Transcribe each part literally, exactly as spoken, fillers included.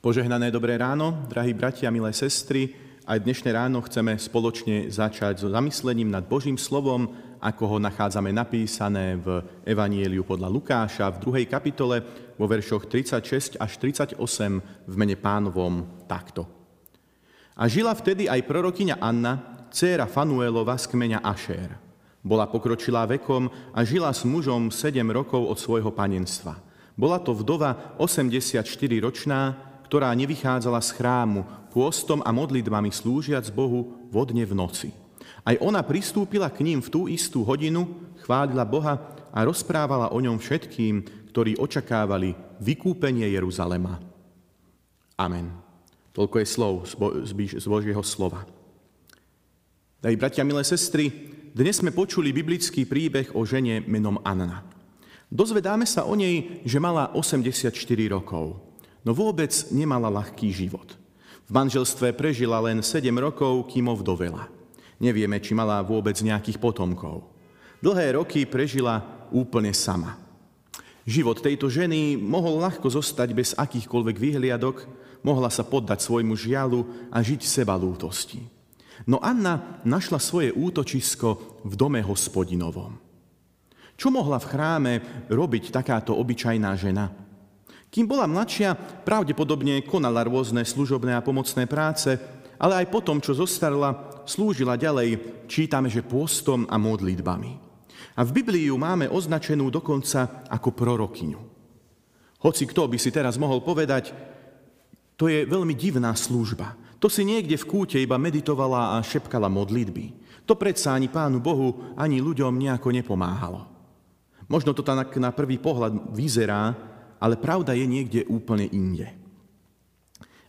Požehnané dobré ráno, drahí bratia, milé sestry. Aj dnešné ráno chceme spoločne začať so zamyslením nad Božím slovom, ako ho nachádzame napísané v Evanieliu podľa Lukáša v druhej kapitole vo veršoch tridsaťšesť až tridsaťosem v mene Pánovom takto. A žila vtedy aj prorokyňa Anna, dcéra Fanuelova z kmeňa Ašer. Bola pokročilá vekom a žila s mužom sedem rokov od svojho panenstva. Bola to vdova osemdesiatštyriročná, ktorá nevychádzala z chrámu, pôstom a modlitbami slúžiac Bohu vo dne v noci. Aj ona pristúpila k ním v tú istú hodinu, chválila Boha a rozprávala o ňom všetkým, ktorí očakávali vykúpenie Jeruzalema. Amen. Toľko je slov z Božieho slova. Drahí bratia, milé sestry, dnes sme počuli biblický príbeh o žene menom Anna. Dozvedáme sa o nej, že mala osemdesiatštyri rokov. No vôbec nemala ľahký život. V manželstve prežila len sedem rokov, kým ovdovela. Nevieme, či mala vôbec nejakých potomkov. Dlhé roky prežila úplne sama. Život tejto ženy mohol ľahko zostať bez akýchkoľvek vyhliadok, mohla sa poddať svojmu žialu a žiť sebalútosti. No Anna našla svoje útočisko v dome hospodinovom. Čo mohla v chráme robiť takáto obyčajná žena? Kým bola mladšia, pravdepodobne konala rôzne služobné a pomocné práce, ale aj potom, čo zostarla, slúžila ďalej, čítame, že pôstom a modlitbami. A v Biblii ju máme označenú dokonca ako prorokyňu. Hoci kto by si teraz mohol povedať, to je veľmi divná služba. To si niekde v kúte iba meditovala a šepkala modlitby. To predsa ani Pánu Bohu, ani ľuďom nejako nepomáhalo. Možno to tak na prvý pohľad vyzerá, ale pravda je niekde úplne inde.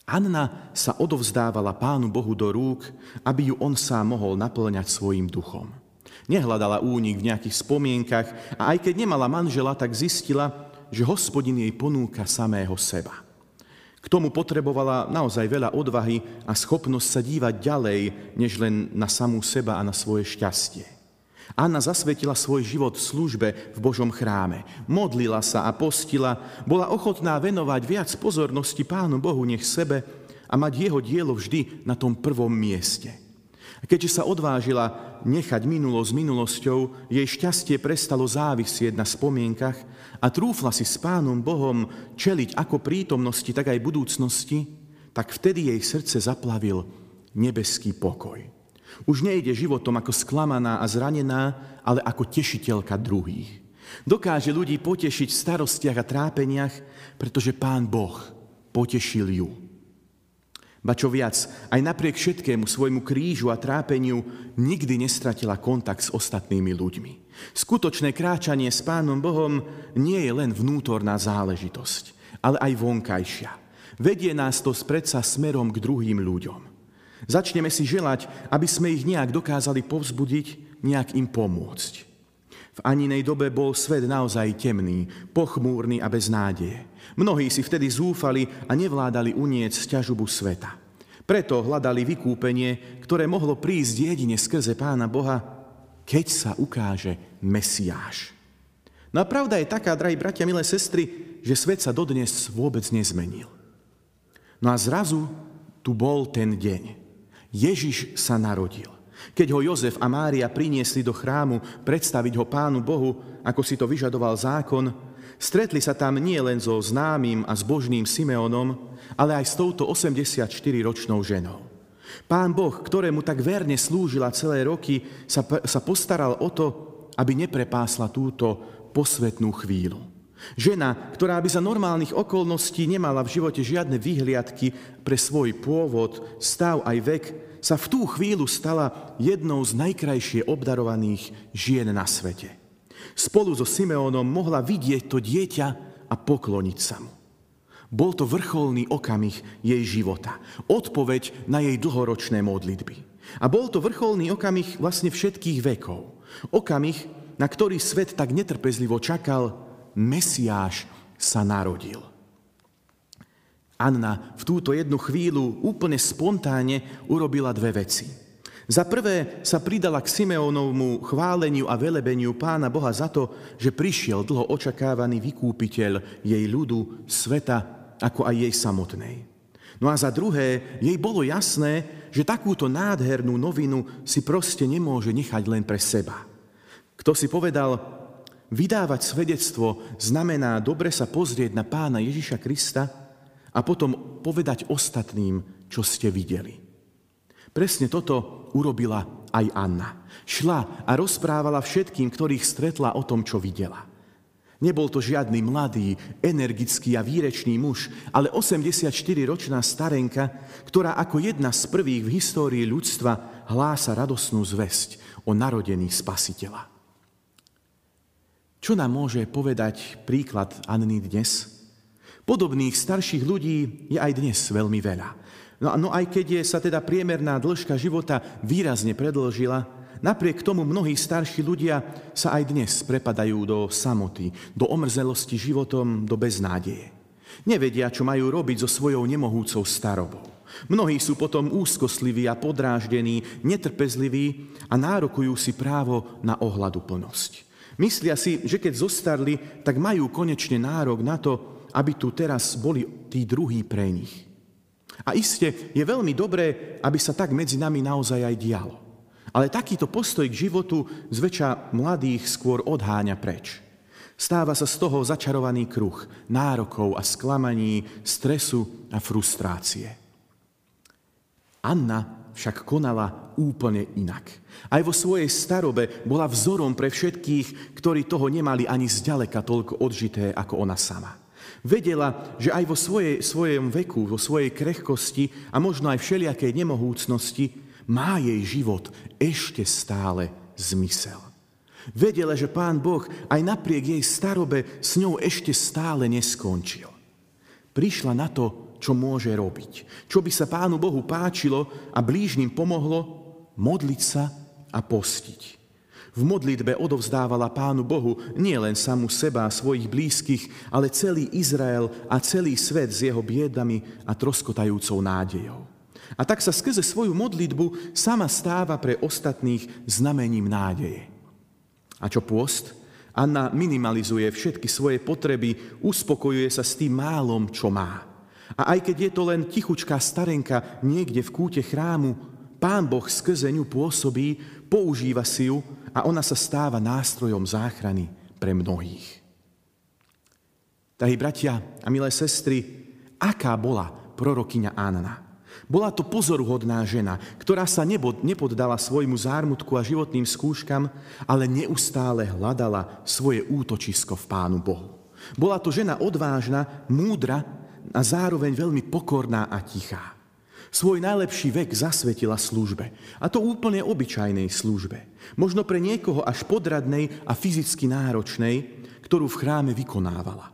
Anna sa odovzdávala Pánu Bohu do rúk, aby ju on sám mohol naplňať svojím duchom. Nehľadala únik v nejakých spomienkach a aj keď nemala manžela, tak zistila, že Hospodin jej ponúka samého seba. K tomu potrebovala naozaj veľa odvahy a schopnosť sa dívať ďalej, než len na samú seba a na svoje šťastie. Anna zasvetila svoj život v službe v Božom chráme. Modlila sa a postila, bola ochotná venovať viac pozornosti Pánu Bohu než sebe a mať jeho dielo vždy na tom prvom mieste. A keďže sa odvážila nechať minulosť minulosťou, jej šťastie prestalo závisieť na spomienkach a trúfla si s Pánom Bohom čeliť ako prítomnosti, tak aj budúcnosti, tak vtedy jej srdce zaplavil nebeský pokoj. Už nejde životom ako sklamaná a zranená, ale ako tešiteľka druhých. Dokáže ľudí potešiť v starostiach a trápeniach, pretože Pán Boh potešil ju. Ba čo viac, aj napriek všetkému svojmu krížu a trápeniu nikdy nestratila kontakt s ostatnými ľuďmi. Skutočné kráčanie s Pánom Bohom nie je len vnútorná záležitosť, ale aj vonkajšia. Vedie nás to predsa smerom k druhým ľuďom. Začneme si želať, aby sme ich nejak dokázali povzbudiť, nejak im pomôcť. V Aninej dobe bol svet naozaj temný, pochmúrny a bez nádeje. Mnohí si vtedy zúfali a nevládali uniec ťažobu sveta. Preto hľadali vykúpenie, ktoré mohlo prísť jedine skrze Pána Boha, keď sa ukáže Mesiáš. No a pravda je taká, drahí bratia, milé sestry, že svet sa dodnes vôbec nezmenil. No a zrazu tu bol ten deň. Ježiš sa narodil. Keď ho Jozef a Mária priniesli do chrámu predstaviť ho Pánu Bohu, ako si to vyžadoval zákon, stretli sa tam nie len so známym a zbožným Simeonom, ale aj s touto osemdesiatštyriročnou ženou. Pán Boh, ktorému tak verne slúžila celé roky, sa, sa postaral o to, aby neprepásla túto posvätnú chvíľu. Žena, ktorá by za normálnych okolností nemala v živote žiadne vyhliadky pre svoj pôvod, stav aj vek, sa v tú chvíľu stala jednou z najkrajšie obdarovaných žien na svete. Spolu so Simeonom mohla vidieť to dieťa a pokloniť sa mu. Bol to vrcholný okamih jej života, odpoveď na jej dlhoročné modlitby. A bol to vrcholný okamih vlastne všetkých vekov. Okamih, na ktorý svet tak netrpezlivo čakal, Mesiáš sa narodil. Anna v túto jednu chvíľu úplne spontánne urobila dve veci. Za prvé sa pridala k Simeonovmu chváleniu a velebeniu Pána Boha za to, že prišiel dlho očakávaný vykúpiteľ jej ľudu, sveta, ako aj jej samotnej. No a za druhé, jej bolo jasné, že takúto nádhernú novinu si proste nemôže nechať len pre seba. Kto si povedal, vydávať svedectvo znamená dobre sa pozrieť na Pána Ježiša Krista a potom povedať ostatným, čo ste videli. Presne toto urobila aj Anna. Šla a rozprávala všetkým, ktorých stretla, o tom, čo videla. Nebol to žiadny mladý, energický a výrečný muž, ale osemdesiatštyriročná starenka, ktorá ako jedna z prvých v histórii ľudstva hlása radosnú zvesť o narodení Spasiteľa. Čo nám môže povedať príklad Anny dnes? Podobných starších ľudí je aj dnes veľmi veľa. No, no aj keď je, sa teda priemerná dĺžka života výrazne predĺžila, napriek tomu mnohí starší ľudia sa aj dnes prepadajú do samoty, do omrzelosti životom, do beznádeje. Nevedia, čo majú robiť so svojou nemohúcou starobou. Mnohí sú potom úzkostliví a podráždení, netrpezliví a nárokujú si právo na ohľaduplnosť. Myslia si, že keď zostarli, tak majú konečne nárok na to, aby tu teraz boli tí druhí pre nich. A iste je veľmi dobré, aby sa tak medzi nami naozaj aj dialo. Ale takýto postoj k životu zväčša mladých skôr odháňa preč. Stáva sa z toho začarovaný kruh nárokov a sklamaní, stresu a frustrácie. Anna však konala úplne inak. Aj vo svojej starobe bola vzorom pre všetkých, ktorí toho nemali ani zďaleka toľko odžité ako ona sama. Vedela, že aj vo svojej, svojom veku, vo svojej krehkosti a možno aj všelijakej nemohúcnosti má jej život ešte stále zmysel. Vedela, že Pán Boh aj napriek jej starobe s ňou ešte stále neskončil. Prišla na to, čo môže robiť, čo by sa Pánu Bohu páčilo a blížnym pomohlo, modliť sa a postiť. V modlitbe odovzdávala Pánu Bohu nielen samu seba a svojich blízkych, ale celý Izrael a celý svet s jeho biedami a troskotajúcou nádejou. A tak sa skrze svoju modlitbu sama stáva pre ostatných znamením nádeje. A čo pôst? Anna minimalizuje všetky svoje potreby, uspokojuje sa s tým málom, čo má. A aj keď je to len tichučká starenka niekde v kúte chrámu, Pán Boh skrze ňu pôsobí, používa si ju a ona sa stáva nástrojom záchrany pre mnohých. Drahí bratia a milé sestry, aká bola prorokyňa Anna? Bola to pozoruhodná žena, ktorá sa nepoddala svojmu zármutku a životným skúškam, ale neustále hľadala svoje útočisko v Pánu Bohu. Bola to žena odvážna, múdra a zároveň veľmi pokorná a tichá. Svoj najlepší vek zasvetila službe, a to úplne obyčajnej službe. Možno pre niekoho až podradnej a fyzicky náročnej, ktorú v chráme vykonávala.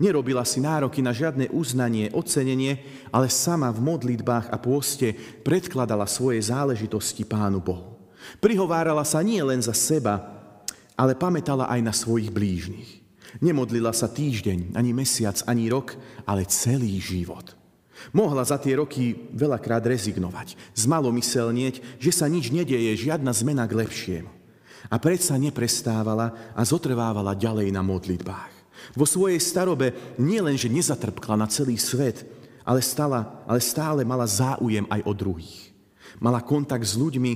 Nerobila si nároky na žiadne uznanie, ocenenie, ale sama v modlitbách a pôste predkladala svoje záležitosti Pánu Bohu. Prihovárala sa nie len za seba, ale pamätala aj na svojich blížnych. Nemodlila sa týždeň, ani mesiac, ani rok, ale celý život. Mohla za tie roky veľakrát rezignovať, zmalomyselnieť, že sa nič nedeje, žiadna zmena k lepšiemu. A predsa neprestávala a zotrvávala ďalej na modlitbách. Vo svojej starobe nielenže nezatrpkla na celý svet, ale, stala, ale stále mala záujem aj o druhých. Mala kontakt s ľuďmi,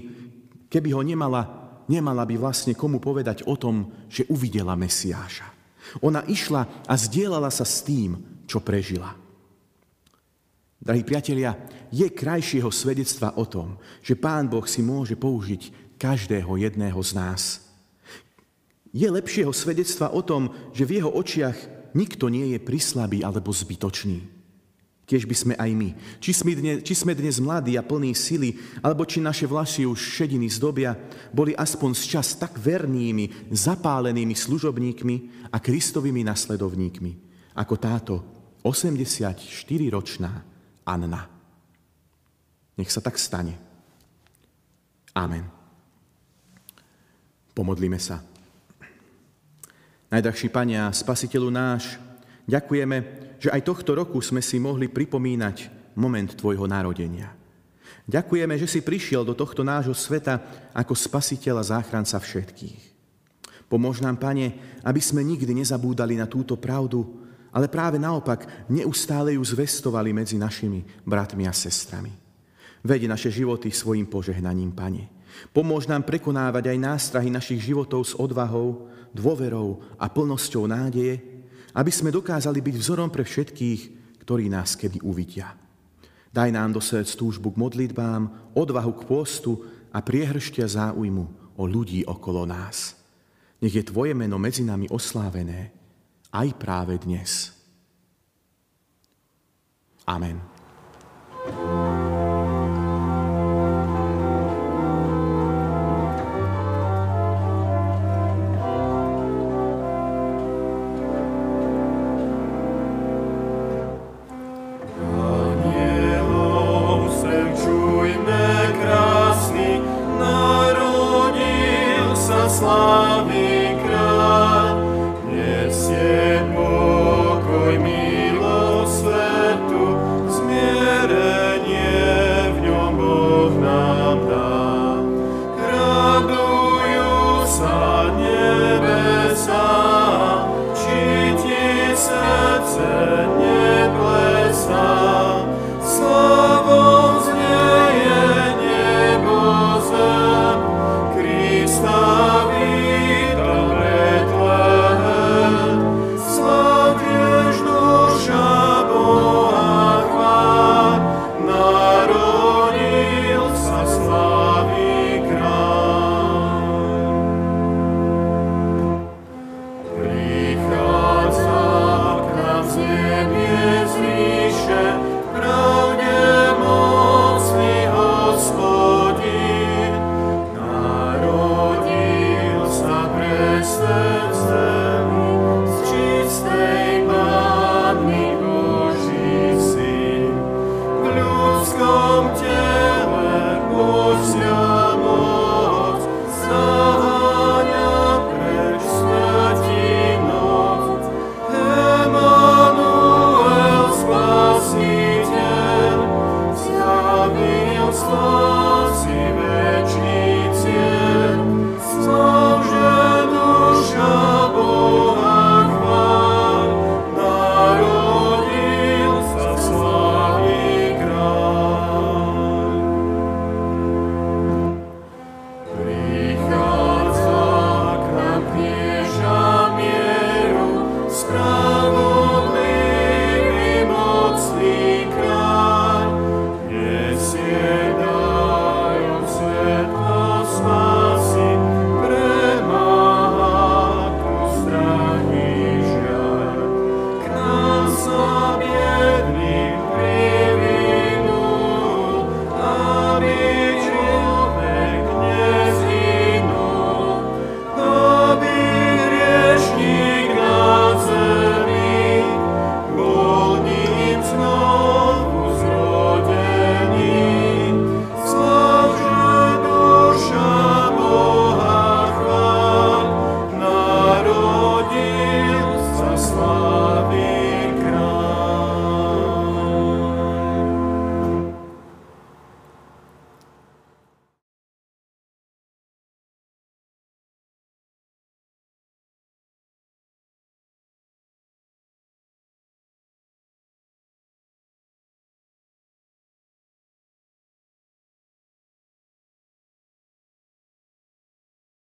keby ho nemala, nemala by vlastne komu povedať o tom, že uvidela Mesiáša. Ona išla a zdieľala sa s tým, čo prežila. Drahí priatelia, je krajšieho svedectva o tom, že Pán Boh si môže použiť každého jedného z nás. Je lepšieho svedectva o tom, že v jeho očiach nikto nie je prislabý alebo zbytočný. Kiež by sme aj my, či sme, dnes, či sme dnes mladí a plní sily, alebo či naše vlasy už šediny zdobia, boli aspoň sčas tak vernými, zapálenými služobníkmi a Kristovými nasledovníkmi, ako táto osemdesiatštyriročná Anna. Nech sa tak stane. Amen. Pomodlíme sa. Najdrahší Pane a Spasiteľu náš, ďakujeme, že aj tohto roku sme si mohli pripomínať moment Tvojho narodenia. Ďakujeme, že si prišiel do tohto nášho sveta ako Spasiteľ a záchranca všetkých. Pomôž nám, Pane, aby sme nikdy nezabúdali na túto pravdu, ale práve naopak neustále ju zvestovali medzi našimi bratmi a sestrami. Veď naše životy svojim požehnaním, Pane. Pomôž nám prekonávať aj nástrahy našich životov s odvahou, dôverou a plnosťou nádeje, aby sme dokázali byť vzorom pre všetkých, ktorí nás kedy uvidia. Daj nám do srdc túžbu k modlitbám, odvahu k pôstu a priehrštia záujmu o ľudí okolo nás. Nech je Tvoje meno medzi nami oslávené aj práve dnes. Amen.